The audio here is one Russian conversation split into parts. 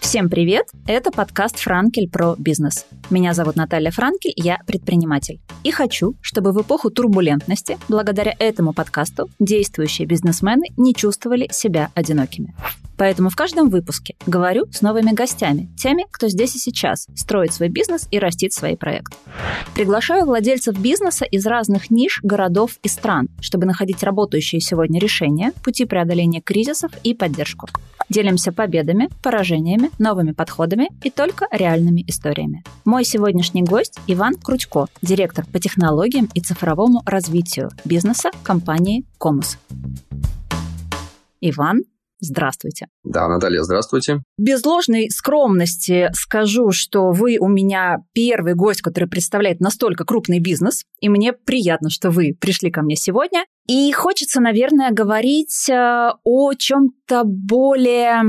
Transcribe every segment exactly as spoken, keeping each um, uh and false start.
Всем привет! Это подкаст «Франкель про бизнес». Меня зовут Наталья Франкель, я предприниматель. И хочу, чтобы в эпоху турбулентности, благодаря этому подкасту, действующие бизнесмены не чувствовали себя одинокими. Поэтому в каждом выпуске говорю с новыми гостями, теми, кто здесь и сейчас строит свой бизнес и растит свои проекты. Приглашаю владельцев бизнеса из разных ниш, городов и стран, чтобы находить работающие сегодня решения, пути преодоления кризисов и поддержку. Делимся победами, поражениями, новыми подходами и только реальными историями. Мой сегодняшний гость – Иван Крутько, директор по технологиям и цифровому развитию бизнеса компании «Комус». Иван, здравствуйте. Да, Наталья, здравствуйте. Без ложной скромности скажу, что вы у меня первый гость, который представляет настолько крупный бизнес, и мне приятно, что вы пришли ко мне сегодня. И хочется, наверное, говорить о чем-то более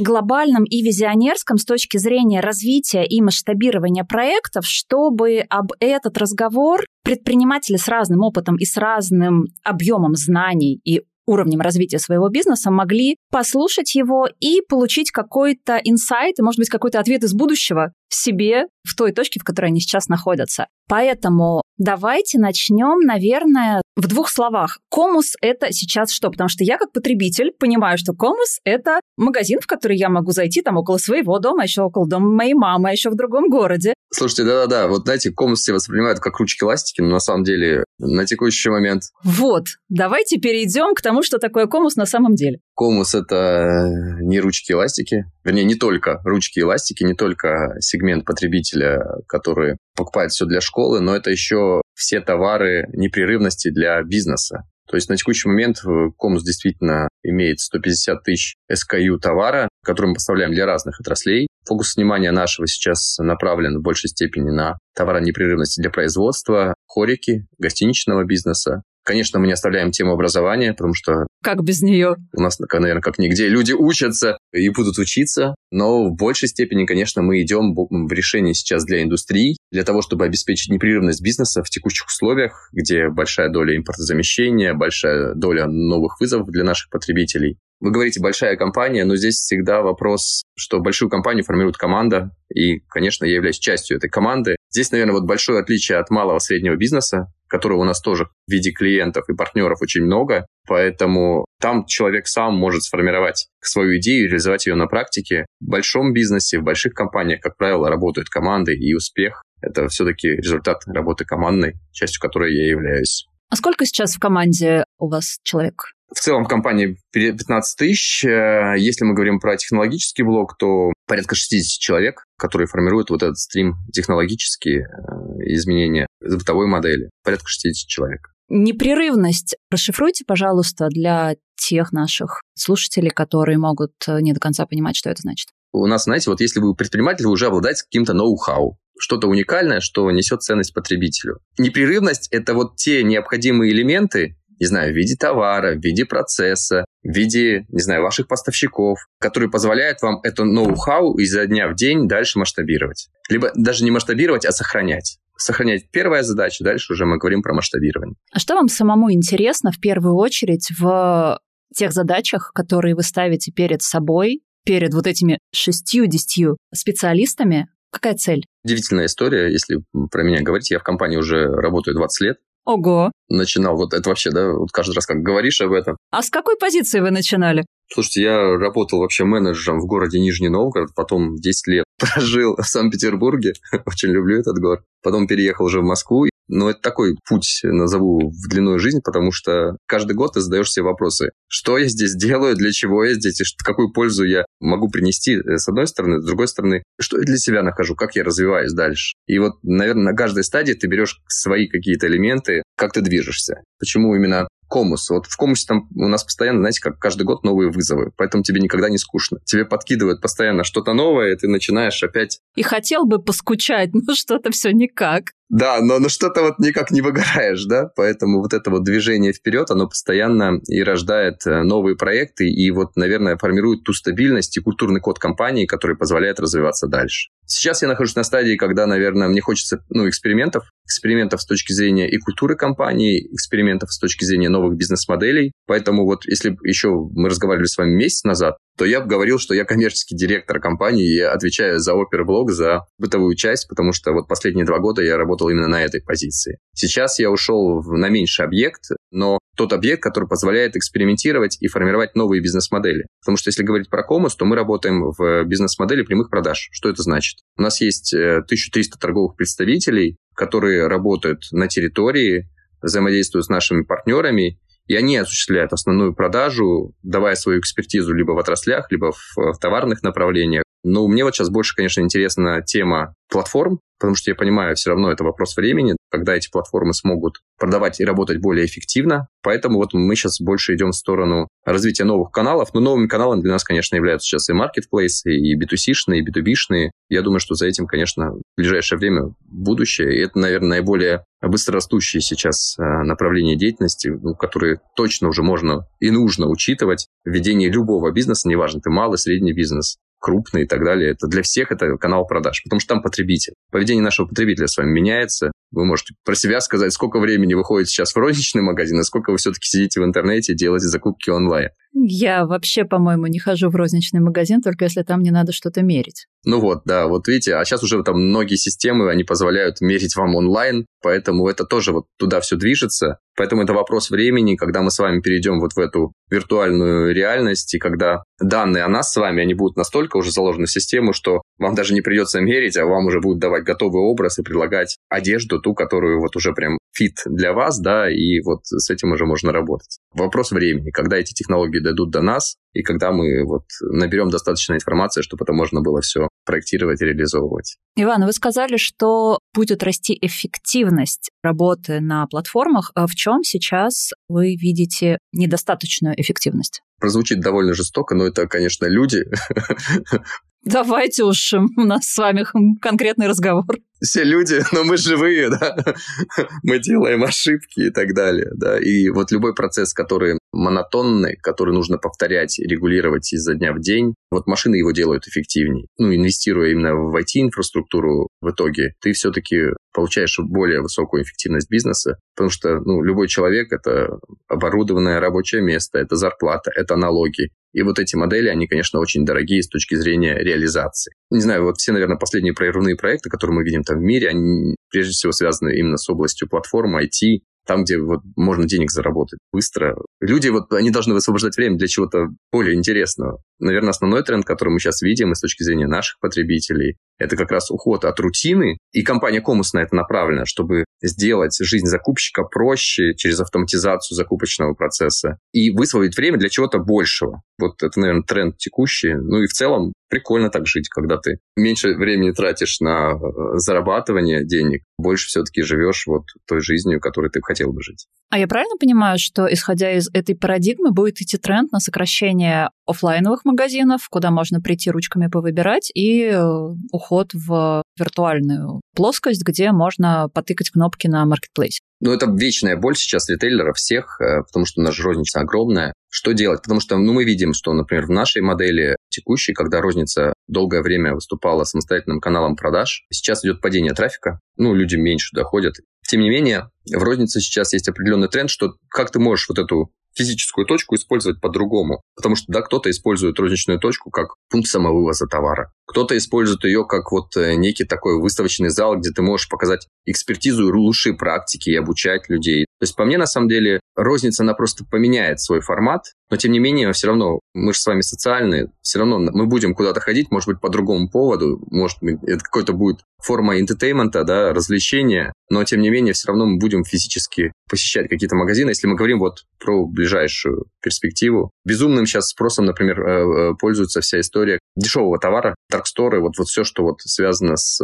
глобальном и визионерском с точки зрения развития и масштабирования проектов, чтобы об этот разговор предприниматели с разным опытом и с разным объемом знаний и уровнем развития своего бизнеса могли послушать его и получить какой-то инсайт, и, может быть, какой-то ответ из будущего в себе, в той точке, в которой они сейчас находятся. Поэтому давайте начнем, наверное, в двух словах. Комус — это сейчас что? Потому что я как потребитель понимаю, что Комус — это магазин, в который я могу зайти там около своего дома, еще около дома моей мамы, а еще в другом городе. Слушайте, да-да-да, вот знаете, Комус все воспринимают как ручки-ластики, но на самом деле на текущий момент. Вот, давайте перейдем к тому, что такое Комус на самом деле. Комус — это не ручки-эластики, вернее, не только ручки-эластики, не только сегмент потребителя, который покупает все для школы, но это еще все товары непрерывности для бизнеса. То есть на текущий момент Комус действительно имеет сто пятьдесят тысяч эс ка ю товара, который мы поставляем для разных отраслей. Фокус внимания нашего сейчас направлен в большей степени на товары непрерывности для производства, хорики, гостиничного бизнеса. Конечно, мы не оставляем тему образования, потому что... Как без нее? У нас, наверное, как нигде. Люди учатся и будут учиться, но в большей степени, конечно, мы идем в решение сейчас для индустрии, для того, чтобы обеспечить непрерывность бизнеса в текущих условиях, где большая доля импортозамещения, большая доля новых вызовов для наших потребителей. Вы говорите «большая компания», но здесь всегда вопрос, что большую компанию формирует команда, и, конечно, я являюсь частью этой команды. Здесь, наверное, вот большое отличие от малого-среднего бизнеса, которого у нас тоже в виде клиентов и партнеров очень много, поэтому там человек сам может сформировать свою идею и реализовать ее на практике. В большом бизнесе, в больших компаниях, как правило, работают команды, и успех – это все-таки результат работы командной, частью которой я являюсь. А сколько сейчас в команде у вас человек? В целом в компании пятнадцать тысяч. Если мы говорим про технологический блок, то порядка шестьдесят человек, которые формируют вот этот стрим технологические изменения бытовой модели. Порядка шестьдесят человек. Непрерывность. Расшифруйте, пожалуйста, для тех наших слушателей, которые могут не до конца понимать, что это значит. У нас, знаете, вот если вы предприниматель, вы уже обладаете каким-то ноу-хау. Что-то уникальное, что несет ценность потребителю. Непрерывность – это вот те необходимые элементы, не знаю, в виде товара, в виде процесса, в виде, не знаю, ваших поставщиков, которые позволяют вам это ноу-хау изо дня в день дальше масштабировать. Либо даже не масштабировать, а сохранять. Сохранять первая задача, дальше уже мы говорим про масштабирование. А что вам самому интересно в первую очередь в тех задачах, которые вы ставите перед собой, перед вот этими шестью-десятью специалистами? Какая цель? Удивительная история, если про меня говорить. Я в компании уже работаю двадцать лет. Ого! Начинал, вот это вообще, да, вот каждый раз как говоришь об этом. А с какой позиции вы начинали? Слушайте, я работал вообще менеджером в городе Нижний Новгород, потом десять лет прожил в Санкт-Петербурге, очень люблю этот город, потом переехал уже в Москву. Но это такой путь, назову, в длинную жизнь, потому что каждый год ты задаешь себе вопросы. Что я здесь делаю, для чего я здесь, и какую пользу я могу принести, с одной стороны, с другой стороны, что я для себя нахожу, как я развиваюсь дальше. И вот, наверное, на каждой стадии ты берешь свои какие-то элементы, как ты движешься. Почему именно Комус? Вот в Комусе там у нас постоянно, знаете, как каждый год новые вызовы, поэтому тебе никогда не скучно. Тебе подкидывают постоянно что-то новое, и ты начинаешь опять... И хотел бы поскучать, но что-то все никак. Да, но, но что-то вот никак не выгораешь, да, поэтому вот это вот движение вперед, оно постоянно и рождает новые проекты, и вот, наверное, формирует ту стабильность и культурный код компании, который позволяет развиваться дальше. Сейчас я нахожусь на стадии, когда, наверное, мне хочется, ну, экспериментов, экспериментов с точки зрения и культуры компании, экспериментов с точки зрения новых бизнес-моделей, поэтому вот если еще мы разговаривали с вами месяц назад, то я бы говорил, что я коммерческий директор компании, я отвечаю за оперблог, за бытовую часть, потому что вот последние два года я работал именно на этой позиции. Сейчас я ушел на меньший объект, но тот объект, который позволяет экспериментировать и формировать новые бизнес-модели. Потому что если говорить про Комус, то мы работаем в бизнес-модели прямых продаж. Что это значит? У нас есть тысяча триста торговых представителей, которые работают на территории, взаимодействуют с нашими партнерами, и они осуществляют основную продажу, давая свою экспертизу либо в отраслях, либо в, в товарных направлениях. Но мне вот сейчас больше, конечно, интересна тема платформ, потому что я понимаю, все равно это вопрос времени, когда эти платформы смогут продавать и работать более эффективно. Поэтому вот мы сейчас больше идем в сторону развития новых каналов. Но новыми каналами для нас, конечно, являются сейчас и маркетплейсы, и би ту си-шные, и би ту би-шные. Я думаю, что за этим, конечно, в ближайшее время будущее. И это, наверное, наиболее быстрорастущие сейчас направления деятельности, ну, которые точно уже можно и нужно учитывать в ведении любого бизнеса, неважно, ты малый, средний бизнес, крупный и так далее. Это для всех это канал продаж, потому что там потребитель. Поведение нашего потребителя с вами меняется. Вы можете про себя сказать, сколько времени вы ходите сейчас в розничный магазин, а сколько вы все-таки сидите в интернете и делаете закупки онлайн. Я вообще, по-моему, не хожу в розничный магазин, только если там не надо что-то мерить. Ну вот, да, вот видите, а сейчас уже там многие системы, они позволяют мерить вам онлайн, поэтому это тоже вот туда все движется. Поэтому это вопрос времени, когда мы с вами перейдем вот в эту виртуальную реальность, и когда данные о нас с вами, они будут настолько уже заложены в систему, что вам даже не придется мерить, а вам уже будут давать готовый образ и предлагать одежду, ту, которую вот уже прям фит для вас, да, и вот с этим уже можно работать. Вопрос времени, когда эти технологии дойдут до нас, и когда мы вот наберем достаточно информации, чтобы это можно было все проектировать и реализовывать. Иван, вы сказали, что будет расти эффективность работы на платформах. В чем сейчас вы видите недостаточную эффективность? Прозвучит довольно жестоко, но это, конечно, люди. Давайте уж, у нас с вами конкретный разговор. Все люди, но мы живые, да, мы делаем ошибки и так далее, да, и вот любой процесс, который монотонный, который нужно повторять и регулировать изо дня в день, вот машины его делают эффективнее, ну, инвестируя именно в ай ти-инфраструктуру в итоге, ты все-таки получаешь более высокую эффективность бизнеса, потому что, ну, любой человек – это оборудованное рабочее место, это зарплата, это налоги. И вот эти модели, они, конечно, очень дорогие с точки зрения реализации. Не знаю, вот все, наверное, последние прорывные проекты, которые мы видим там в мире, они прежде всего связаны именно с областью платформ, ай ти, там, где вот можно денег заработать быстро. Люди, вот, они должны высвобождать время для чего-то более интересного. Наверное, основной тренд, который мы сейчас видим, и с точки зрения наших потребителей, это как раз уход от рутины. И компания Комус на это направлена, чтобы сделать жизнь закупщика проще через автоматизацию закупочного процесса и высвободить время для чего-то большего. Вот это, наверное, тренд текущий. Ну и в целом прикольно так жить, когда ты меньше времени тратишь на зарабатывание денег, больше все-таки живешь вот той жизнью, которой ты хотел бы жить. А я правильно понимаю, что, исходя из этой парадигмы, будет идти тренд на сокращение офлайновых магазинов, куда можно прийти ручками повыбирать, и уход в виртуальную плоскость, где можно потыкать кнопки на маркетплейсе? Ну, это вечная боль сейчас ритейлеров всех, потому что наша розница огромная. Что делать? Потому что ну, мы видим, что, например, в нашей модели текущей, когда розница долгое время выступала самостоятельным каналом продаж, сейчас идет падение трафика, ну, люди меньше доходят. Тем не менее, в рознице сейчас есть определенный тренд, что как ты можешь вот эту физическую точку использовать по-другому. Потому что, да, кто-то использует розничную точку как пункт самовывоза товара. Кто-то использует ее как вот некий такой выставочный зал, где ты можешь показать экспертизу и лучшие практики и обучать людей. То есть, по мне, на самом деле, розница, она просто поменяет свой формат, но, тем не менее, все равно, мы же с вами социальные, все равно мы будем куда-то ходить, может быть, по другому поводу, может быть, это какой-то будет форма энтетеймента, да, развлечения, но, тем не менее, все равно мы будем физически посещать какие-то магазины, если мы говорим вот про ближайшую перспективу. Безумным сейчас спросом, например, пользуется вся история дешевого товара, дарксторы, вот, вот все, что вот связано с,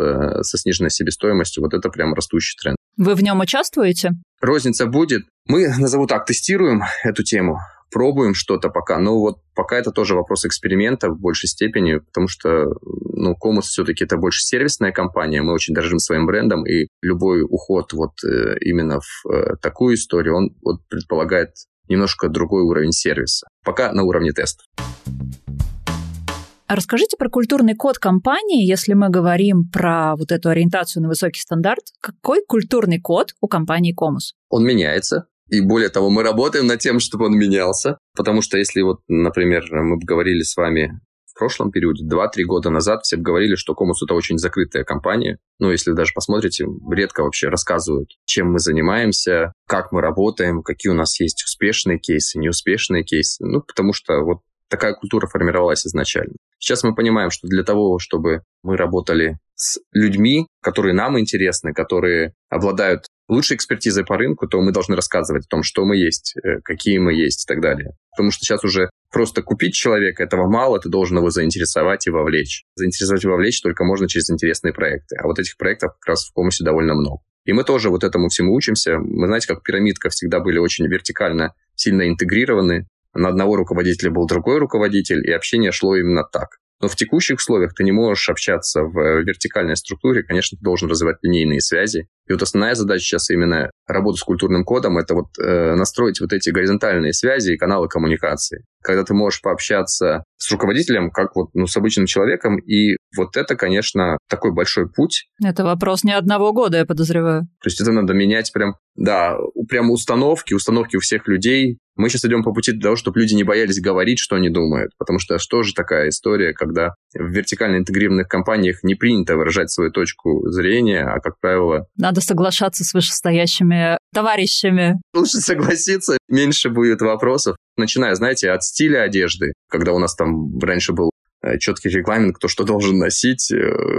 со сниженной себестоимостью, вот это прям растущий тренд. Вы в нем участвуете? Розница будет. Мы, назову так, тестируем эту тему. пробуем что-то пока, но вот пока это тоже вопрос эксперимента в большей степени, потому что, ну, Комус все-таки это больше сервисная компания, мы очень дорожим своим брендом, и любой уход вот э, именно в э, такую историю, он вот, предполагает немножко другой уровень сервиса, пока на уровне теста. А расскажите про культурный код компании, если мы говорим про вот эту ориентацию на высокий стандарт. Какой культурный код у компании Комус? Он меняется. И более того, мы работаем над тем, чтобы он менялся. Потому что если, вот, например, мы говорили с вами в прошлом периоде, два-три года назад, все говорили, что Комус — это очень закрытая компания. Ну, если вы даже посмотрите, редко вообще рассказывают, чем мы занимаемся, как мы работаем, какие у нас есть успешные кейсы, неуспешные кейсы. Ну, потому что вот такая культура формировалась изначально. Сейчас мы понимаем, что для того, чтобы мы работали с людьми, которые нам интересны, которые обладают лучшей экспертизой по рынку, то мы должны рассказывать о том, что мы есть, какие мы есть и так далее. Потому что сейчас уже просто купить человека — этого мало, ты должен его заинтересовать и вовлечь. Заинтересовать и вовлечь только можно через интересные проекты. А вот этих проектов как раз в Комусе довольно много. И мы тоже вот этому всему учимся. Мы, знаете, как пирамидка, всегда были очень вертикально сильно интегрированы. На одного руководителя был другой руководитель, и общение шло именно так. Но в текущих условиях ты не можешь общаться в вертикальной структуре, конечно, ты должен развивать линейные связи. И вот основная задача сейчас именно работы с культурным кодом — это вот э, настроить вот эти горизонтальные связи и каналы коммуникации. Когда ты можешь пообщаться с руководителем, как вот, ну, с обычным человеком, и вот это, конечно, такой большой путь. Это вопрос не одного года, я подозреваю. То есть это надо менять прям, да, прям установки, установки у всех людей. Мы сейчас идем по пути для того, чтобы люди не боялись говорить, что они думают, потому что что же такая история, когда в вертикально интегрированных компаниях не принято выражать свою точку зрения, а, как правило... Надо соглашаться с вышестоящими товарищами. Лучше согласиться, меньше будет вопросов. Начиная, знаете, от стиля одежды, когда у нас там раньше был четкий регламент, кто что должен носить,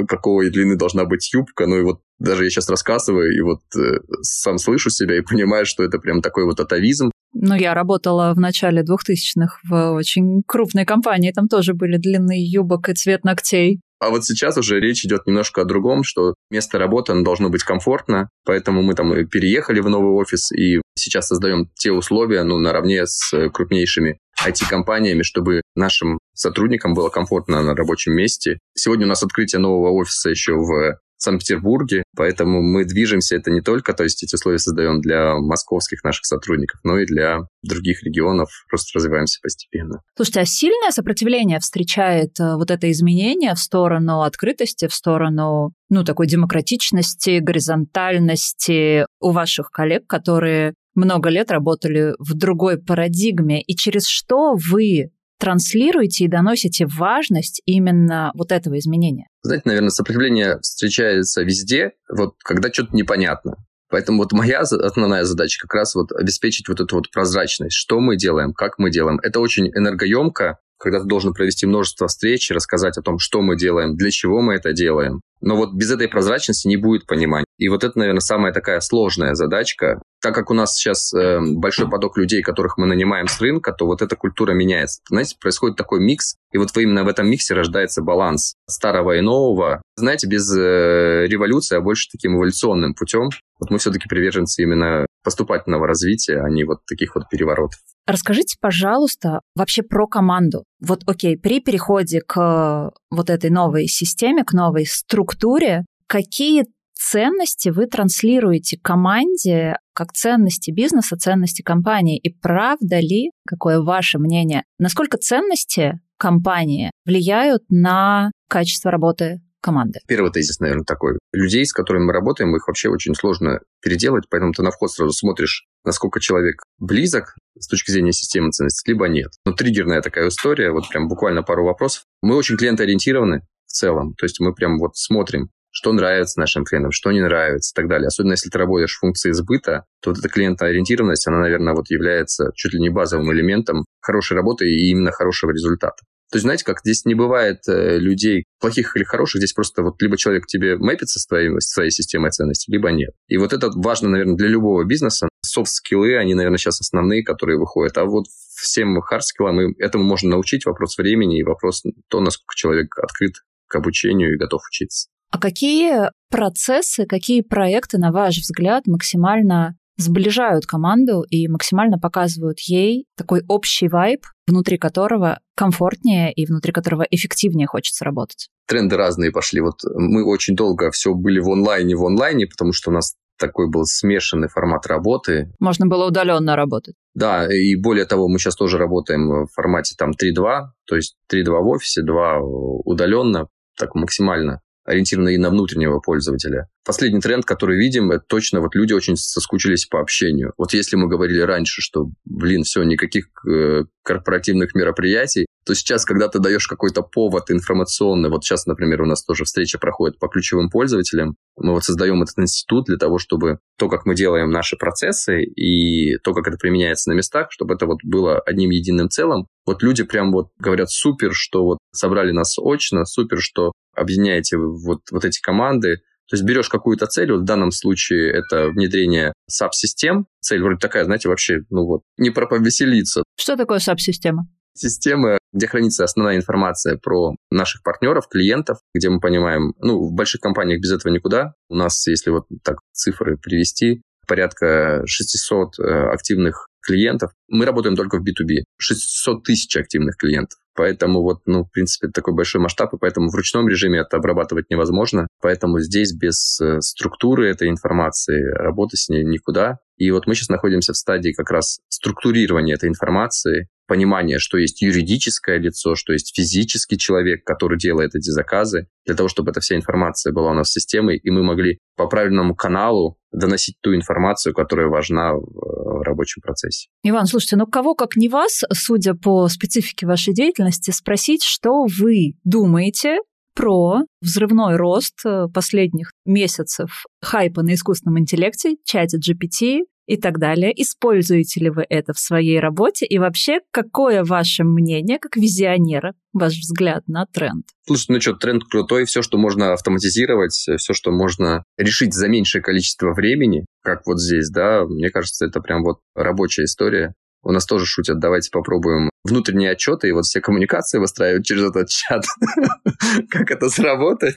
какого длины должна быть юбка. Ну и вот даже я сейчас рассказываю, и вот э, сам слышу себя и понимаю, что это прям такой вот атовизм. Ну, я работала в начале двухтысячных в очень крупной компании, там тоже были длинные юбок и цвет ногтей. А вот сейчас уже речь идет немножко о другом, что место работы, оно должно быть комфортно, поэтому мы там переехали в новый офис и сейчас создаем те условия, ну, наравне с крупнейшими ай ти-компаниями, чтобы нашим сотрудникам было комфортно на рабочем месте. Сегодня у нас открытие нового офиса еще в Санкт-Петербурге, поэтому мы движемся, это не только, то есть эти условия создаем для московских наших сотрудников, но и для других регионов, просто развиваемся постепенно. Слушайте, а сильное сопротивление встречает вот это изменение в сторону открытости, в сторону, ну, такой демократичности, горизонтальности у ваших коллег, которые много лет работали в другой парадигме, и через что вы транслируете и доносите важность именно вот этого изменения? Знаете, наверное, сопротивление встречается везде, вот когда что-то непонятно. Поэтому вот моя основная задача как раз вот обеспечить вот эту вот прозрачность, что мы делаем, как мы делаем. Это очень энергоемко, когда ты должен провести множество встреч, рассказать о том, что мы делаем, для чего мы это делаем. Но вот без этой прозрачности не будет понимания. И вот это, наверное, самая такая сложная задачка. Так как у нас сейчас э, большой поток людей, которых мы нанимаем с рынка, то вот эта культура меняется. Знаете, происходит такой микс, и вот именно в этом миксе рождается баланс старого и нового. Знаете, без э, революции, а больше таким эволюционным путем. Вот мы все-таки приверженцы именно поступательного развития, а не вот таких вот переворотов. Расскажите, пожалуйста, вообще про команду. Вот, окей, при переходе к вот этой новой системе, к новой структуре, какие ценности вы транслируете команде как ценности бизнеса, ценности компании? И правда ли, какое ваше мнение, насколько ценности компании влияют на качество работы команды? Первый тезис, наверное, такой. Людей, с которыми мы работаем, их вообще очень сложно переделать, поэтому ты на вход сразу смотришь, насколько человек близок с точки зрения системы ценностей, либо нет. Но триггерная такая история, вот прям буквально пару вопросов. Мы очень клиентоориентированы в целом, то есть мы прям вот смотрим, что нравится нашим клиентам, что не нравится и так далее. Особенно если ты работаешь в функции сбыта, то вот эта клиентоориентированность, она, наверное, вот является чуть ли не базовым элементом хорошей работы и именно хорошего результата. То есть, знаете, как здесь не бывает э, людей плохих или хороших, здесь просто вот либо человек к тебе мэпится с твоей, с твоей системой ценностей, либо нет. И вот это важно, наверное, для любого бизнеса. Софт-скиллы, они, наверное, сейчас основные, которые выходят. А вот всем хард-скиллам этому можно научить. Вопрос времени и вопрос то, насколько человек открыт к обучению и готов учиться. А какие процессы, какие проекты, на ваш взгляд, максимально сближают команду и максимально показывают ей такой общий вайб, внутри которого комфортнее и внутри которого эффективнее хочется работать. Тренды разные пошли. Вот мы очень долго все были в онлайне, в онлайне, потому что у нас такой был смешанный формат работы. Можно было удаленно работать. Да, и более того, мы сейчас тоже работаем в формате там три-два, то есть три-два в офисе, два удаленно, так максимально ориентировано и на внутреннего пользователя. Последний тренд, который видим, это точно вот люди очень соскучились по общению. Вот если мы говорили раньше, что, блин, все, никаких э, корпоративных мероприятий, то сейчас, когда ты даешь какой-то повод информационный, вот сейчас, например, у нас тоже встреча проходит по ключевым пользователям, мы вот создаем этот институт для того, чтобы то, как мы делаем наши процессы и то, как это применяется на местах, чтобы это вот было одним единым целым. Вот люди прям вот говорят, супер, что вот собрали нас очно, супер, что объединяете вот, вот эти команды. То есть берешь какую-то цель, вот в данном случае это внедрение саб-систем. Цель вроде такая, знаете, вообще, ну вот, не про повеселиться. Что такое саб-система? Система, где хранится основная информация про наших партнеров, клиентов, где мы понимаем, ну, в больших компаниях без этого никуда. У нас, если вот так цифры привести, порядка шестисот активных клиентов. Мы работаем только в би ту би. шестьсот тысяч активных клиентов. Поэтому вот, ну, в принципе, такой большой масштаб, и поэтому в ручном режиме это обрабатывать невозможно. Поэтому здесь без структуры этой информации работать с ней никуда. И вот мы сейчас находимся в стадии как раз структурирования этой информации, понимания, что есть юридическое лицо, что есть физический человек, который делает эти заказы, для того, чтобы эта вся информация была у нас в системе, и мы могли по правильному каналу доносить ту информацию, которая важна в рабочем процессе. Иван, слушайте, ну кого, как не вас, судя по специфике вашей деятельности, спросить, что вы думаете про взрывной рост последних месяцев хайпа на искусственном интеллекте, чате джи пи ти и так далее. Используете ли вы это в своей работе? И вообще, какое ваше мнение, как визионера, ваш взгляд на тренд? Слушай, ну что, тренд крутой. Все, что можно автоматизировать, все, что можно решить за меньшее количество времени, как вот здесь, да, мне кажется, это прям вот рабочая история. У нас тоже шутят, давайте попробуем внутренние отчеты и вот все коммуникации выстраивать через этот чат. Как это сработает?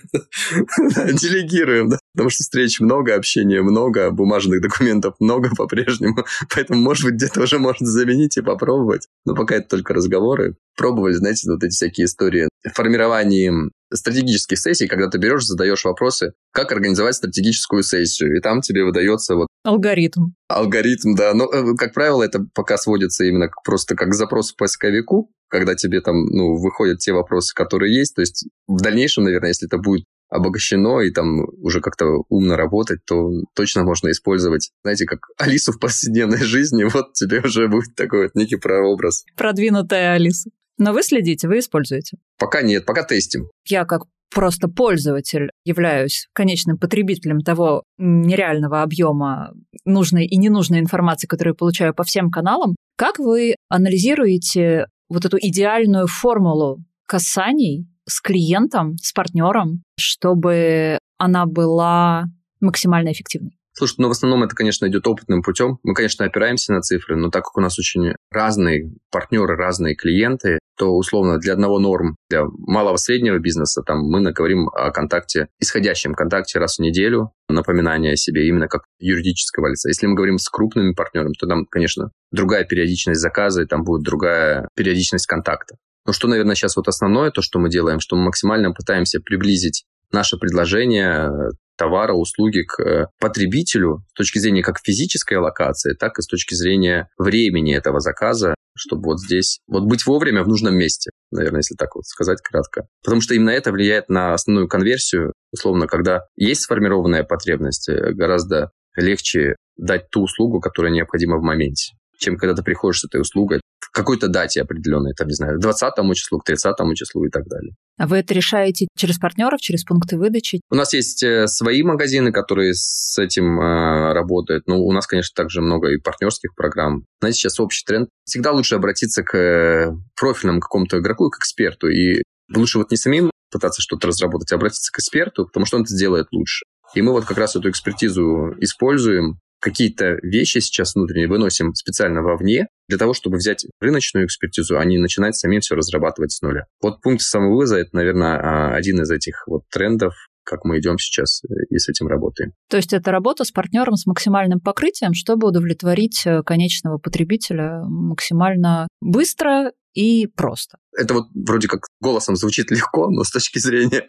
Делегируем, да? Потому что встреч много, общения много, бумажных документов много по-прежнему. Поэтому, может быть, где-то уже можно заменить и попробовать. Но пока это только разговоры. Пробовали, знаете, вот эти всякие истории формирования стратегических сессий, когда ты берешь, задаешь вопросы, как организовать стратегическую сессию, и там тебе выдается вот... Алгоритм. Алгоритм, да. Но, как правило, это пока сводится именно просто как запрос к поисковику, когда тебе там, ну, выходят те вопросы, которые есть. То есть в дальнейшем, наверное, если это будет обогащено и там уже как-то умно работать, то точно можно использовать, знаете, как Алису в повседневной жизни, вот тебе уже будет такой вот некий прообраз. Продвинутая Алиса. Но вы следите, вы используете? Пока нет, пока тестим. Я как просто пользователь являюсь конечным потребителем того нереального объема нужной и ненужной информации, которую получаю по всем каналам. Как вы анализируете вот эту идеальную формулу касаний с клиентом, с партнером, чтобы она была максимально эффективной? Слушай, ну в основном это, конечно, идет опытным путем. Мы, конечно, опираемся на цифры, но так как у нас очень разные партнеры, разные клиенты, то, условно, для одного норм, для малого-среднего бизнеса, там мы наговорим о контакте, исходящем контакте раз в неделю, напоминание о себе именно как юридического лица. Если мы говорим с крупными партнерами, то там, конечно, другая периодичность заказа, и там будет другая периодичность контакта. Но что, наверное, сейчас вот основное, то, что мы делаем, что мы максимально пытаемся приблизить наше предложение товара, услуги к потребителю с точки зрения как физической локации, так и с точки зрения времени этого заказа, чтобы вот здесь вот быть вовремя в нужном месте, наверное, если так вот сказать кратко. Потому что именно это влияет на основную конверсию. Условно, когда есть сформированная потребность, гораздо легче дать ту услугу, которая необходима в моменте, чем когда ты приходишь с этой услугой в какой-то дате определенной, там, не знаю, к двадцатому числу, к тридцатому числу и так далее. А вы это решаете через партнеров, через пункты выдачи? У нас есть свои магазины, которые с этим э, работают. Ну, у нас, конечно, также много и партнерских программ. Знаете, сейчас общий тренд. Всегда лучше обратиться к профильному какому-то игроку, к эксперту. И лучше вот не самим пытаться что-то разработать, а обратиться к эксперту, потому что он это делает лучше. И мы вот как раз эту экспертизу используем. Какие-то вещи сейчас внутренние выносим специально вовне для того, чтобы взять рыночную экспертизу, а не начинать самим все разрабатывать с нуля. Вот пункт самовывоза – это, наверное, один из этих вот трендов, как мы идем сейчас и с этим работаем. То есть это работа с партнером с максимальным покрытием, чтобы удовлетворить конечного потребителя максимально быстро и просто. Это вот вроде как голосом звучит легко, но с точки зрения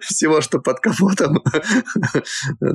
всего, что под капотом,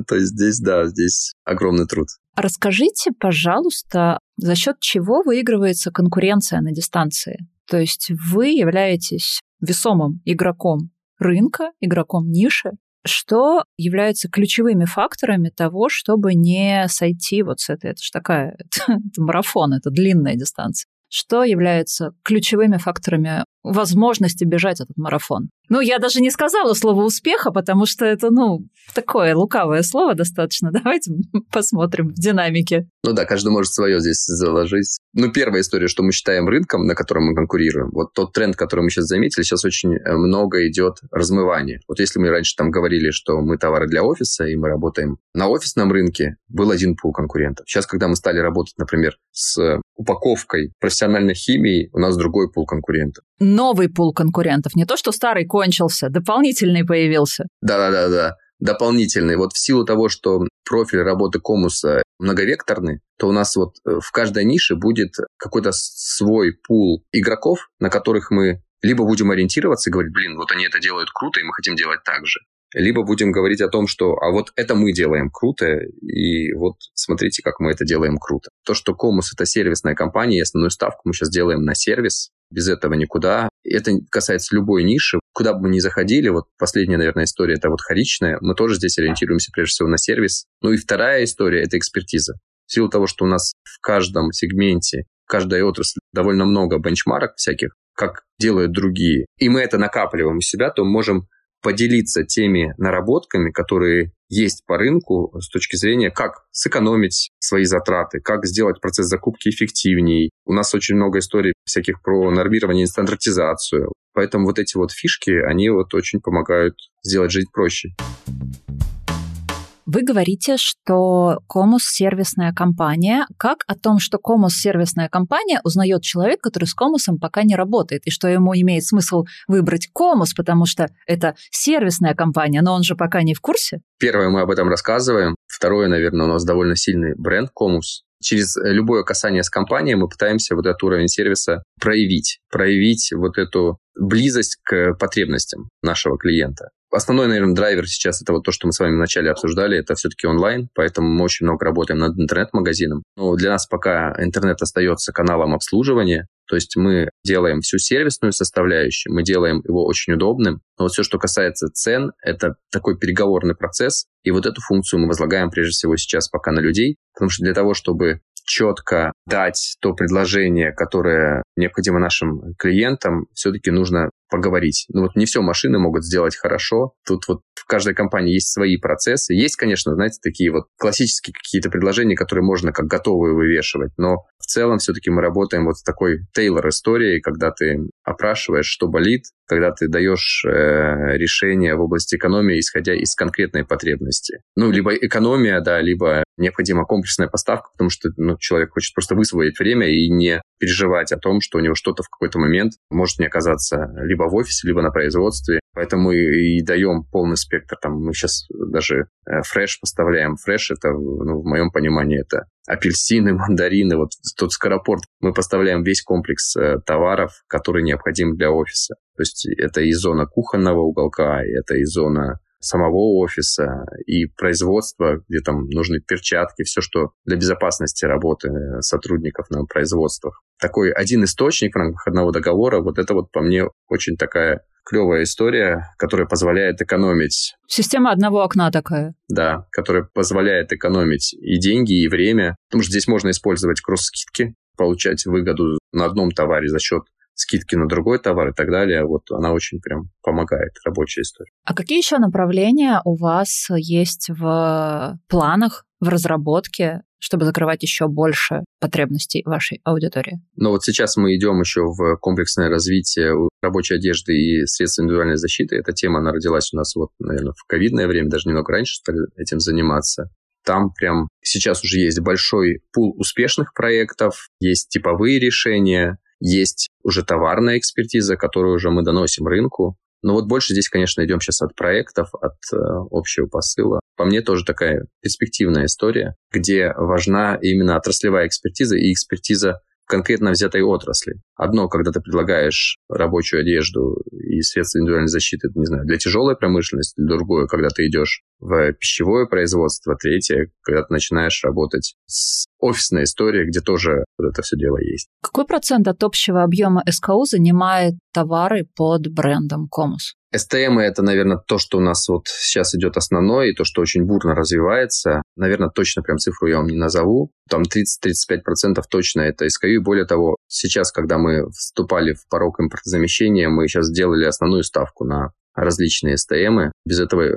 то есть здесь, да, здесь огромный труд. Расскажите, пожалуйста, за счет чего выигрывается конкуренция на дистанции? То есть вы являетесь весомым игроком рынка, игроком ниши, что является ключевыми факторами того, чтобы не сойти вот с этой, это же такая, это, это марафон, это длинная дистанция. Что является ключевыми факторами возможности бежать этот марафон? Ну, я даже не сказала слово «успеха», потому что это, ну, такое лукавое слово достаточно. Давайте посмотрим в динамике. Ну да, каждый может свое здесь заложить. Ну, первая история, что мы считаем рынком, на котором мы конкурируем. Вот тот тренд, который мы сейчас заметили, сейчас очень много идет размывания. Вот если мы раньше там говорили, что мы товары для офиса, и мы работаем на офисном рынке, был один пул конкурентов. Сейчас, когда мы стали работать, например, с упаковкой профессиональной химии, у нас другой пул конкурентов. Новый пул конкурентов, не то, что старый кончился, дополнительный появился. Да-да-да, дополнительный. Вот в силу того, что профиль работы Комуса многовекторный, то у нас вот в каждой нише будет какой-то свой пул игроков, на которых мы либо будем ориентироваться и говорить, блин, вот они это делают круто, и мы хотим делать так же. Либо будем говорить о том, что а вот это мы делаем круто, и вот смотрите, как мы это делаем круто. То, что Комус — это сервисная компания, и основную ставку мы сейчас делаем на сервис, без этого никуда. Это касается любой ниши. Куда бы мы ни заходили, вот последняя, наверное, история, это вот хоричная, мы тоже здесь ориентируемся прежде всего на сервис. Ну и вторая история — это экспертиза. В силу того, что у нас в каждом сегменте, в каждой отрасли довольно много бенчмарок всяких, как делают другие, и мы это накапливаем у себя, то мы можем поделиться теми наработками, которые есть по рынку с точки зрения, как сэкономить свои затраты, как сделать процесс закупки эффективней. У нас очень много историй всяких про нормирование и стандартизацию. Поэтому вот эти вот фишки, они вот очень помогают сделать жизнь проще. Вы говорите, что Комус — сервисная компания. Как о том, что Комус — сервисная компания, узнает человек, который с Комусом пока не работает, и что ему имеет смысл выбрать Комус, потому что это сервисная компания, но он же пока не в курсе? Первое, мы об этом рассказываем. Второе, наверное, у нас довольно сильный бренд Комус. Через любое касание с компанией мы пытаемся вот этот уровень сервиса проявить, проявить вот эту близость к потребностям нашего клиента. Основной, наверное, драйвер сейчас — это вот то, что мы с вами вначале обсуждали, это все-таки онлайн, поэтому мы очень много работаем над интернет-магазином. Но для нас пока интернет остается каналом обслуживания, то есть мы делаем всю сервисную составляющую, мы делаем его очень удобным, но вот все, что касается цен, это такой переговорный процесс, и вот эту функцию мы возлагаем прежде всего сейчас пока на людей, потому что для того, чтобы четко дать то предложение, которое необходимо нашим клиентам, все-таки нужно поговорить. Ну вот не все машины могут сделать хорошо. Тут вот в каждой компании есть свои процессы. Есть, конечно, знаете, такие вот классические какие-то предложения, которые можно как готовые вывешивать, но в целом все-таки мы работаем вот с такой тейлор-историей, когда ты опрашиваешь, что болит, когда ты даешь э, решение в области экономии, исходя из конкретной потребности. Ну, либо экономия, да, либо необходима комплексная поставка, потому что ну, человек хочет просто высвоить время и не переживать о том, что у него что-то в какой-то момент может не оказаться либо в офисе, либо на производстве. Поэтому мы и даем полный спектр. Там мы сейчас даже фреш поставляем. Фреш — это, ну, в моем понимании, это апельсины, мандарины, вот тот скоропорт. Мы поставляем весь комплекс товаров, который необходим для офиса. То есть это и зона кухонного уголка, это и зона самого офиса, и производства, где там нужны перчатки, все, что для безопасности работы сотрудников на производствах. Такой один источник в рамках одного договора, вот это вот по мне очень такая клевая история, которая позволяет экономить. Система одного окна такая. Да, которая позволяет экономить и деньги, и время. Потому что здесь можно использовать кросс-скидки, получать выгоду на одном товаре за счет скидки на другой товар и так далее, вот она очень прям помогает, рабочая история. А какие еще направления у вас есть в планах, в разработке, чтобы закрывать еще больше потребностей вашей аудитории? Ну вот сейчас мы идем еще в комплексное развитие рабочей одежды и средств индивидуальной защиты. Эта тема, она родилась у нас вот, наверное, в ковидное время, даже немного раньше стали этим заниматься. Там прям сейчас уже есть большой пул успешных проектов, есть типовые решения, есть уже товарная экспертиза, которую уже мы доносим рынку. Но вот больше здесь, конечно, идем сейчас от проектов, от э, общего посыла. По мне тоже такая перспективная история, где важна именно отраслевая экспертиза и экспертиза конкретно взятой отрасли. Одно, когда ты предлагаешь рабочую одежду и средства индивидуальной защиты, не знаю, для тяжелой промышленности, другое, когда ты идешь в пищевое производство, третье, когда ты начинаешь работать с офисной историей, где тоже вот это все дело есть. Какой процент от общего объема эс ка у занимает товары под брендом Комус? эс тэ эм — это, наверное, то, что у нас вот сейчас идет основное, и то, что очень бурно развивается. Наверное, точно прям цифру я вам не назову. Там тридцать-тридцать пять процентов точно это эс ка у. И более того, сейчас, когда мы вступали в порог импортозамещения, мы сейчас сделали основную ставку на различные эс тэ эм. Без этого э,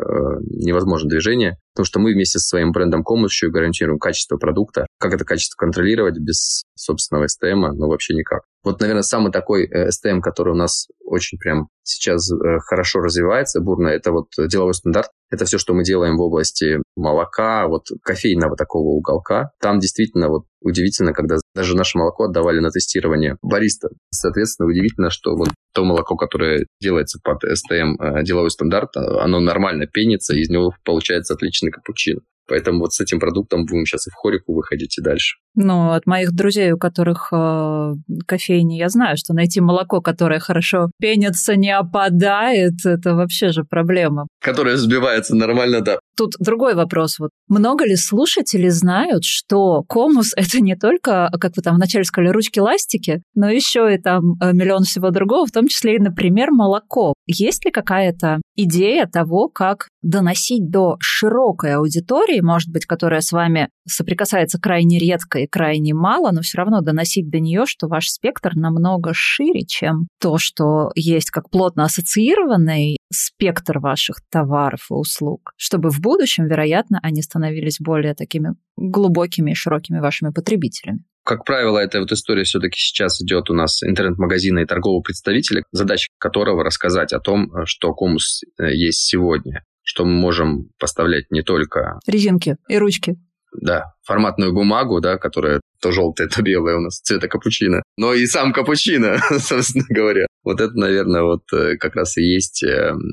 невозможно движение, потому что мы вместе со своим брендом Комус еще и гарантируем качество продукта. Как это качество контролировать без собственного эс тэ эм? Ну, вообще никак. Вот, наверное, самый такой эс тэ эм, который у нас очень прям сейчас э, хорошо развивается, бурно, это вот деловой стандарт. Это все, что мы делаем в области молока, вот кофейного такого уголка. Там действительно вот удивительно, когда даже наше молоко отдавали на тестирование бариста. Соответственно, удивительно, что вот то молоко, которое делается под эс тэ эм э, деловой стандарт, оно нормально пенится, из него получается отличный капучино. Поэтому вот с этим продуктом будем сейчас и в хорику выходить и дальше. Ну, от моих друзей, у которых э, кофейни, я знаю, что найти молоко, которое хорошо пенится, не опадает, это вообще же проблема. Которое взбивается нормально, да. Тут другой вопрос. Вот. Много ли слушателей знают, что Комус — это не только, как вы там вначале сказали, ручки-ластики, но еще и там миллион всего другого, в том числе и, например, молоко. Есть ли какая-то идея того, как доносить до широкой аудитории, может быть, которая с вами соприкасается крайне редко и крайне мало, но все равно доносить до нее, что ваш спектр намного шире, чем то, что есть как плотно ассоциированный спектр ваших товаров и услуг, чтобы в будущем, вероятно, они становились более такими глубокими и широкими вашими потребителями. Как правило, эта вот история все-таки сейчас идет у нас интернет-магазина и торгового представителя, задача которого рассказать о том, что Комус есть сегодня, что мы можем поставлять не только... резинки и ручки. Да, форматную бумагу, да, которая то желтая, то белая у нас, цвета капучино. Но и сам капучино, собственно говоря. Вот это, наверное, вот как раз и есть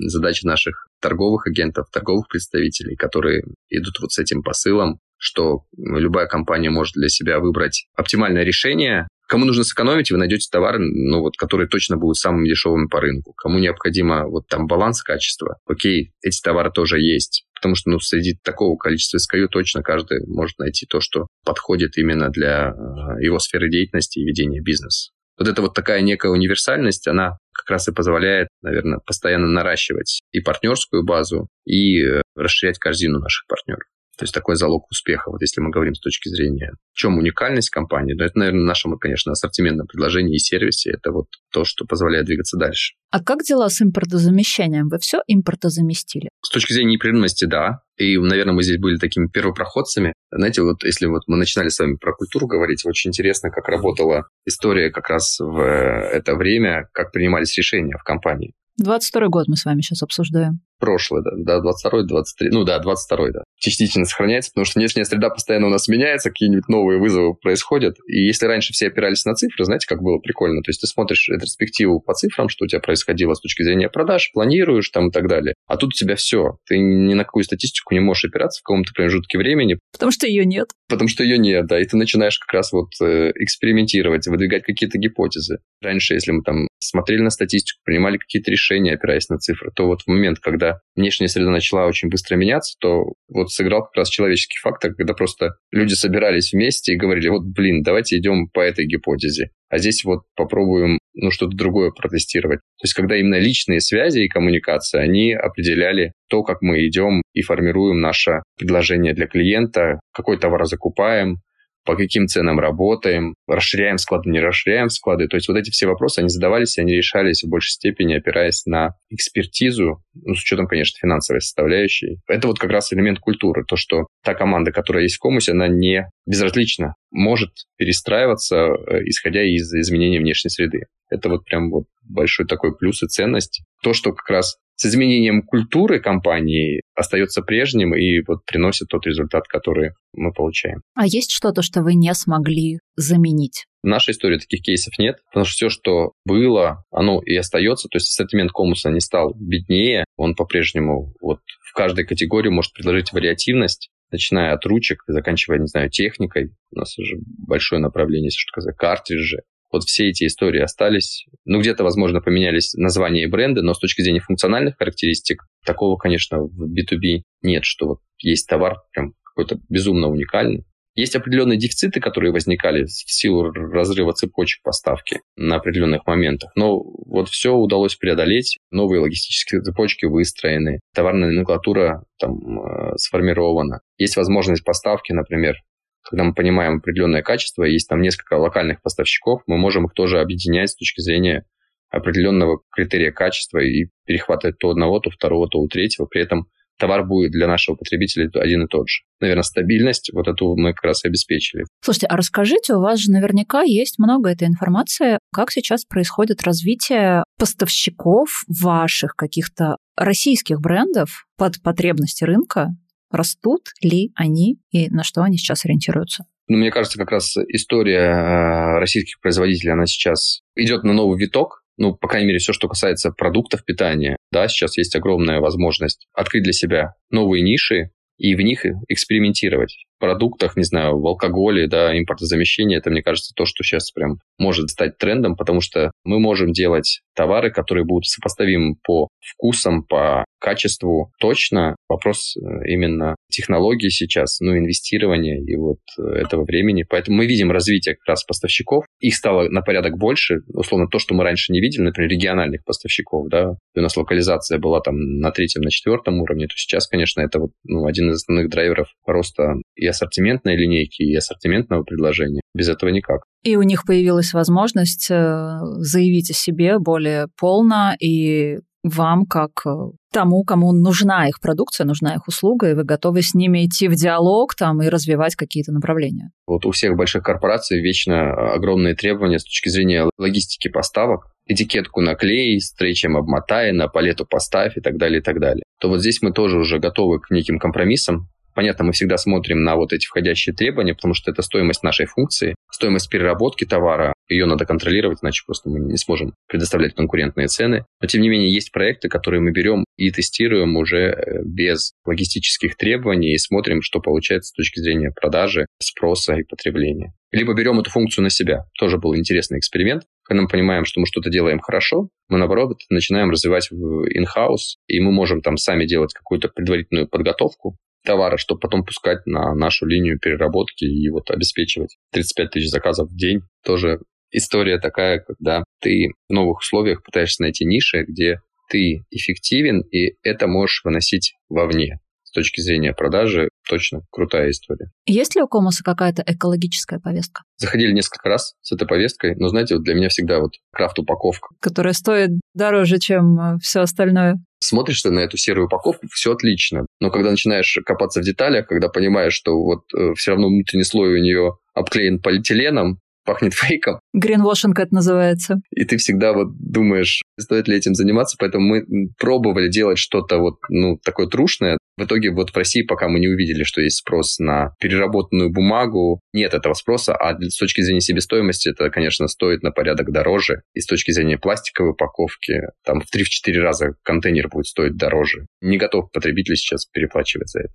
задача наших торговых агентов, торговых представителей, которые идут вот с этим посылом, что любая компания может для себя выбрать оптимальное решение. Кому нужно сэкономить, вы найдете товары, ну, вот, которые точно будут самыми дешевыми по рынку. Кому необходимо вот там баланс качества, окей, эти товары тоже есть. Потому что ну, среди такого количества эс ка у точно каждый может найти то, что подходит именно для его сферы деятельности и ведения бизнеса. Вот эта вот такая некая универсальность, она как раз и позволяет, наверное, постоянно наращивать и партнерскую базу, и расширять корзину наших партнеров. То есть такой залог успеха, вот если мы говорим с точки зрения, в чем уникальность компании, но это, наверное, в нашем, конечно, ассортиментном предложении и сервисе, это вот то, что позволяет двигаться дальше. А как дела с импортозамещением? Вы все импортозаместили? С точки зрения непрерывности, да. И, наверное, мы здесь были такими первопроходцами. Знаете, вот если вот мы начинали с вами про культуру говорить, очень интересно, как работала история как раз в это время, как принимались решения в компании. двадцать второй год мы с вами сейчас обсуждаем. Прошлый, да, да, двадцать второй, двадцать третий, ну да, двадцать второй, да. Частично сохраняется, потому что внешняя среда постоянно у нас меняется, какие-нибудь новые вызовы происходят. И если раньше все опирались на цифры, знаете, как было прикольно? То есть ты смотришь ретроспективу по цифрам, что у тебя происходило с точки зрения продаж, планируешь там и так далее. А тут у тебя все. Ты ни на какую статистику не можешь опираться в каком-то промежутке времени. Потому что ее нет. Потому что ее нет, да. И ты начинаешь как раз вот э, экспериментировать, выдвигать какие-то гипотезы. Раньше, если мы там смотрели на статистику, принимали какие-то решения, опираясь на цифры, то вот в момент, когда внешняя среда начала очень быстро меняться, то вот сыграл как раз человеческий фактор, когда просто люди собирались вместе и говорили, вот, блин, давайте идем по этой гипотезе, а здесь вот попробуем, ну, что-то другое протестировать. То есть, когда именно личные связи и коммуникации, они определяли то, как мы идем и формируем наше предложение для клиента, какой товар закупаем, по каким ценам работаем, расширяем склады, не расширяем склады. То есть вот эти все вопросы, они задавались, и они решались в большей степени, опираясь на экспертизу, ну, с учетом, конечно, финансовой составляющей. Это вот как раз элемент культуры, то, что та команда, которая есть в Комусе, она не безразлична, может перестраиваться, исходя из изменения внешней среды. Это вот прям вот большой такой плюс и ценность. То, что как раз с изменением культуры компании остается прежним и вот приносит тот результат, который мы получаем. А есть что-то, что вы не смогли заменить? В нашей истории таких кейсов нет, потому что все, что было, оно и остается. То есть ассортимент Комуса не стал беднее, он по-прежнему вот в каждой категории может предложить вариативность, начиная от ручек, заканчивая, не знаю, техникой. У нас уже большое направление, если что сказать, картриджи. Вот все эти истории остались. Ну, где-то, возможно, поменялись названия и бренды, но с точки зрения функциональных характеристик такого, конечно, в би ту би нет, что вот есть товар прям какой-то безумно уникальный. Есть определенные дефициты, которые возникали в силу разрыва цепочек поставки на определенных моментах. Но вот все удалось преодолеть. Новые логистические цепочки выстроены, товарная номенклатура там э, сформирована. Есть возможность поставки, например, когда мы понимаем определенное качество, есть там несколько локальных поставщиков, мы можем их тоже объединять с точки зрения определенного критерия качества и перехватывать то одного, то второго, то третьего. При этом товар будет для нашего потребителя один и тот же. Наверное, стабильность, вот эту мы как раз и обеспечили. Слушайте, а расскажите, у вас же наверняка есть много этой информации, как сейчас происходит развитие поставщиков ваших каких-то российских брендов под потребности рынка? Растут ли они и на что они сейчас ориентируются? Ну, мне кажется, как раз история российских производителей, она сейчас идет на новый виток. Ну, по крайней мере, все, что касается продуктов питания. Да, сейчас есть огромная возможность открыть для себя новые ниши и в них экспериментировать. В продуктах, не знаю, в алкоголе, да, импортозамещение, это, мне кажется, то, что сейчас прям может стать трендом, потому что мы можем делать товары, которые будут сопоставимы по вкусам, по качеству точно. Вопрос именно технологии сейчас, ну, инвестирования и вот этого времени. Поэтому мы видим развитие как раз поставщиков. Их стало на порядок больше. Условно, то, что мы раньше не видели, например, региональных поставщиков, да, у нас локализация была там на третьем, на четвертом уровне, то сейчас, конечно, это вот, ну, один из основных драйверов роста и ассортиментной линейки, и ассортиментного предложения. Без этого никак. И у них появилась возможность заявить о себе более полно, и вам, как тому, кому нужна их продукция, нужна их услуга, и вы готовы с ними идти в диалог там и развивать какие-то направления. Вот у всех больших корпораций вечно огромные требования с точки зрения логистики поставок. Этикетку наклей, стрейчем обмотай, на палету поставь и так далее, и так далее. То вот здесь мы тоже уже готовы к неким компромиссам. Понятно, мы всегда смотрим на вот эти входящие требования, потому что это стоимость нашей функции, стоимость переработки товара, ее надо контролировать, иначе просто мы не сможем предоставлять конкурентные цены. Но, тем не менее, есть проекты, которые мы берем и тестируем уже без логистических требований и смотрим, что получается с точки зрения продажи, спроса и потребления. Либо берем эту функцию на себя. Тоже был интересный эксперимент. Когда мы понимаем, что мы что-то делаем хорошо, мы, наоборот, начинаем развивать in-house, и мы можем там сами делать какую-то предварительную подготовку товара, чтобы потом пускать на нашу линию переработки и вот обеспечивать тридцать пять тысяч заказов в день. Тоже история такая, когда ты в новых условиях пытаешься найти ниши, где ты эффективен, и это можешь выносить вовне. С точки зрения продажи точно крутая история. Есть ли у Комуса какая-то экологическая повестка? Заходили несколько раз с этой повесткой, но, знаете, вот для меня всегда вот крафт-упаковка. Которая стоит дороже, чем все остальное. Смотришь ты на эту серую упаковку, все отлично. Но когда начинаешь копаться в деталях, когда понимаешь, что вот э, все равно внутренний слой у нее обклеен полиэтиленом, пахнет фейком. Гринвошинг это называется. И ты всегда вот думаешь, стоит ли этим заниматься, поэтому мы пробовали делать что-то вот, ну, такое трушное. В итоге вот в России пока мы не увидели, что есть спрос на переработанную бумагу. Нет этого спроса, а с точки зрения себестоимости это, конечно, стоит на порядок дороже. И с точки зрения пластиковой упаковки, там в три-четыре раза контейнер будет стоить дороже. Не готов потребитель сейчас переплачивать за это.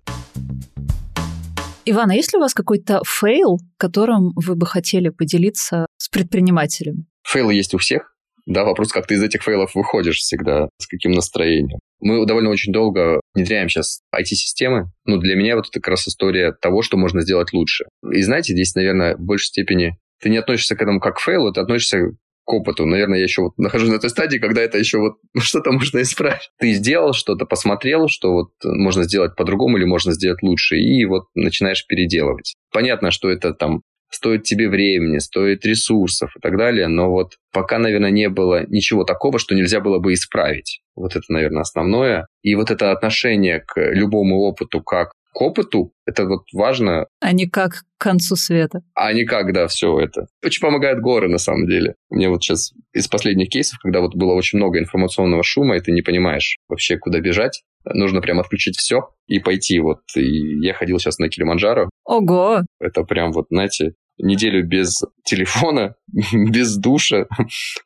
Иван, а есть ли у вас какой-то фейл, которым вы бы хотели поделиться с предпринимателями? Фейлы есть у всех. Да, вопрос, как ты из этих фейлов выходишь всегда, с каким настроением. Мы довольно очень долго внедряем сейчас ай ти-системы. Ну, для меня вот это как раз история того, что можно сделать лучше. И знаете, здесь, наверное, в большей степени ты не относишься к этому как к фейлу, ты относишься к опыту. Наверное, я еще вот нахожусь на той стадии, когда это еще вот что-то можно исправить. Ты сделал что-то, посмотрел, что вот можно сделать по-другому или можно сделать лучше, и вот начинаешь переделывать. Понятно, что это там стоит тебе времени, стоит ресурсов и так далее, но вот пока, наверное, не было ничего такого, что нельзя было бы исправить. Вот это, наверное, основное. И вот это отношение к любому опыту как к опыту. Это вот важно. А не как к концу света. А не как, да, все это. Очень помогают горы, на самом деле. Мне вот сейчас из последних кейсов, когда вот было очень много информационного шума, и ты не понимаешь вообще, куда бежать, нужно прям отключить все и пойти. Вот и я ходил сейчас на Килиманджаро. Ого! Это прям вот, знаете, неделю без телефона, без душа,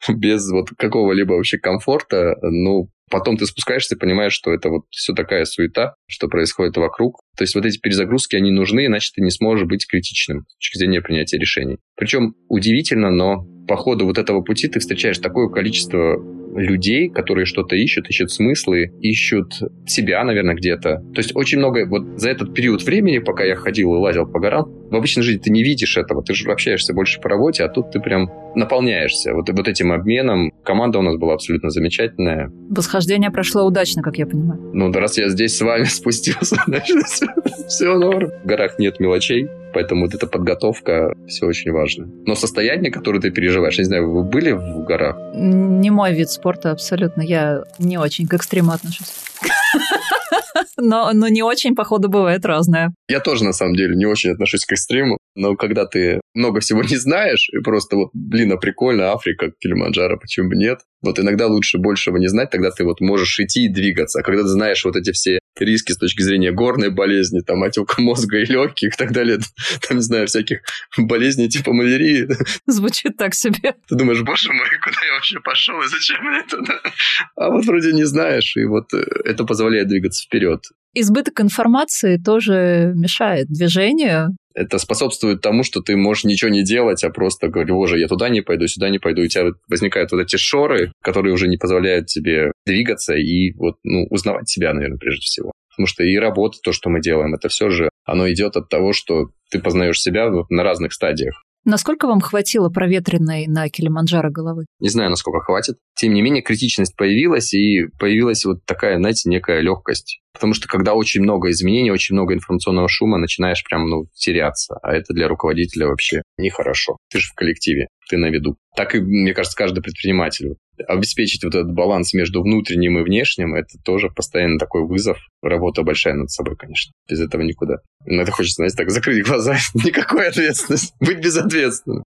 без вот какого-либо вообще комфорта, ну... Потом ты спускаешься и понимаешь, что это вот все такая суета, что происходит вокруг. То есть вот эти перезагрузки, они нужны, иначе ты не сможешь быть критичным с точки зрения принятия решений. Причем удивительно, но по ходу вот этого пути ты встречаешь такое количество людей, которые что-то ищут, ищут смыслы, ищут себя, наверное, где-то. То есть очень много вот за этот период времени, пока я ходил и лазил по горам, в обычной жизни ты не видишь этого, ты же общаешься больше по работе, а тут ты прям наполняешься вот, вот этим обменом. Команда у нас была абсолютно замечательная. Восхождение прошло удачно, как я понимаю. Ну, раз я здесь с вами спустился, значит, все, все норм. В горах нет мелочей, поэтому вот эта подготовка, все очень важно. Но состояние, которое ты переживаешь, я не знаю, вы были в горах? Не мой вид спорта абсолютно, я не очень к экстриму отношусь. Но, но не очень, походу, бывает разное. Я тоже, на самом деле, не очень отношусь к экстриму, но когда ты много всего не знаешь, и просто вот, блин, а прикольно, Африка, Килиманджаро, почему бы нет? Вот иногда лучше большего не знать, тогда ты вот можешь идти и двигаться. А когда ты знаешь вот эти все риски с точки зрения горной болезни, там, отека мозга и легких и так далее, там, не знаю, всяких болезней типа малярии. Звучит так себе. Ты думаешь, боже мой, куда я вообще пошел и зачем мне это? А вот вроде не знаешь, и вот это позволяет двигаться вперед. Избыток информации тоже мешает движению. Это способствует тому, что ты можешь ничего не делать, а просто говорить, боже, я туда не пойду, сюда не пойду. И у тебя возникают вот эти шоры, которые уже не позволяют тебе двигаться и вот, ну, узнавать себя, наверное, прежде всего. Потому что и работа, то, что мы делаем, это все же, оно идет от того, что ты познаешь себя на разных стадиях. Насколько вам хватило проветренной на Килиманджаро головы? Не знаю, насколько хватит. Тем не менее, критичность появилась, и появилась вот такая, знаете, некая легкость. Потому что когда очень много изменений, очень много информационного шума, начинаешь прям, ну, теряться. А это для руководителя вообще нехорошо. Ты же в коллективе, ты на виду. Так и, мне кажется, каждый предприниматель. Обеспечить вот этот баланс между внутренним и внешним, это тоже постоянно такой вызов. Работа большая над собой, конечно. Без этого никуда. Но это хочется, знаете, так закрыть глаза. Никакой ответственности. Быть безответственным.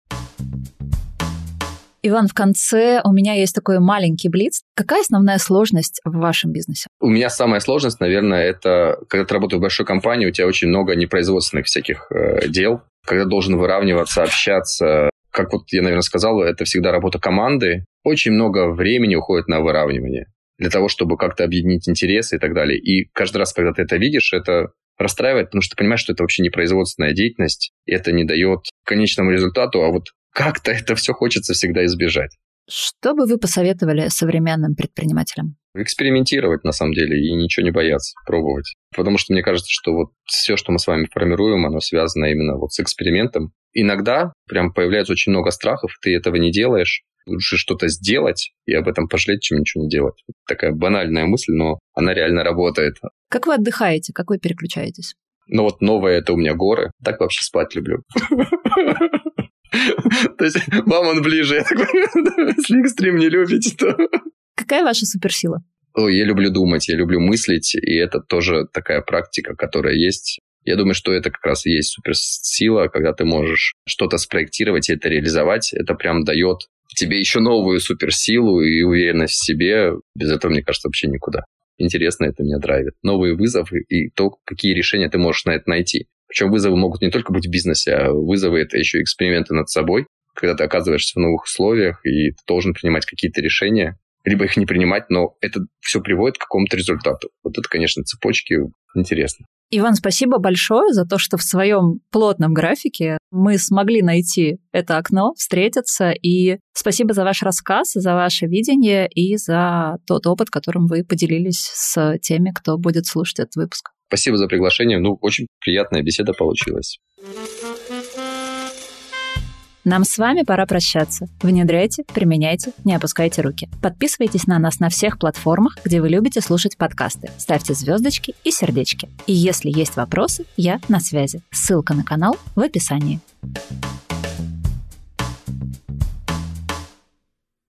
Иван, в конце у меня есть такой маленький блиц. Какая основная сложность в вашем бизнесе? У меня самая сложность, наверное, это когда ты работаешь в большой компании, у тебя очень много непроизводственных всяких э, дел. Когда должен выравниваться, общаться. Как вот я, наверное, сказал, это всегда работа команды. Очень много времени уходит на выравнивание для того, чтобы как-то объединить интересы и так далее. И каждый раз, когда ты это видишь, это расстраивает, потому что ты понимаешь, что это вообще не производственная деятельность, это не дает конечному результату, а вот как-то это все хочется всегда избежать. Что бы вы посоветовали современным предпринимателям? Экспериментировать, на самом деле, и ничего не бояться, пробовать. Потому что мне кажется, что вот все, что мы с вами формируем, оно связано именно вот с экспериментом. Иногда прям появляется очень много страхов, ты этого не делаешь. Лучше что-то сделать и об этом пожалеть, чем ничего не делать. Такая банальная мысль, но она реально работает. Как вы отдыхаете? Как вы переключаетесь? Ну вот новое – это у меня горы. Так вообще спать люблю. То есть вам он ближе. Если экстрим не любите, то... Какая ваша суперсила? Я люблю думать, я люблю мыслить, и это тоже такая практика, которая есть. Я думаю, что это как раз и есть суперсила, когда ты можешь что-то спроектировать и это реализовать. Это прям дает тебе еще новую суперсилу и уверенность в себе. Без этого, мне кажется, вообще никуда. Интересно, это меня драйвит. Новые вызовы и то, какие решения ты можешь на это найти. Причем вызовы могут не только быть в бизнесе, а вызовы – это еще эксперименты над собой, когда ты оказываешься в новых условиях, и ты должен принимать какие-то решения, либо их не принимать, но это все приводит к какому-то результату. Вот это, конечно, цепочки интересно. Иван, спасибо большое за то, что в своем плотном графике мы смогли найти это окно, встретиться, и спасибо за ваш рассказ, за ваше видение и за тот опыт, которым вы поделились с теми, кто будет слушать этот выпуск. Спасибо за приглашение. Ну, очень приятная беседа получилась. Нам с вами пора прощаться. Внедряйте, применяйте, не опускайте руки. Подписывайтесь на нас на всех платформах, где вы любите слушать подкасты. Ставьте звездочки и сердечки. И если есть вопросы, я на связи. Ссылка на канал в описании.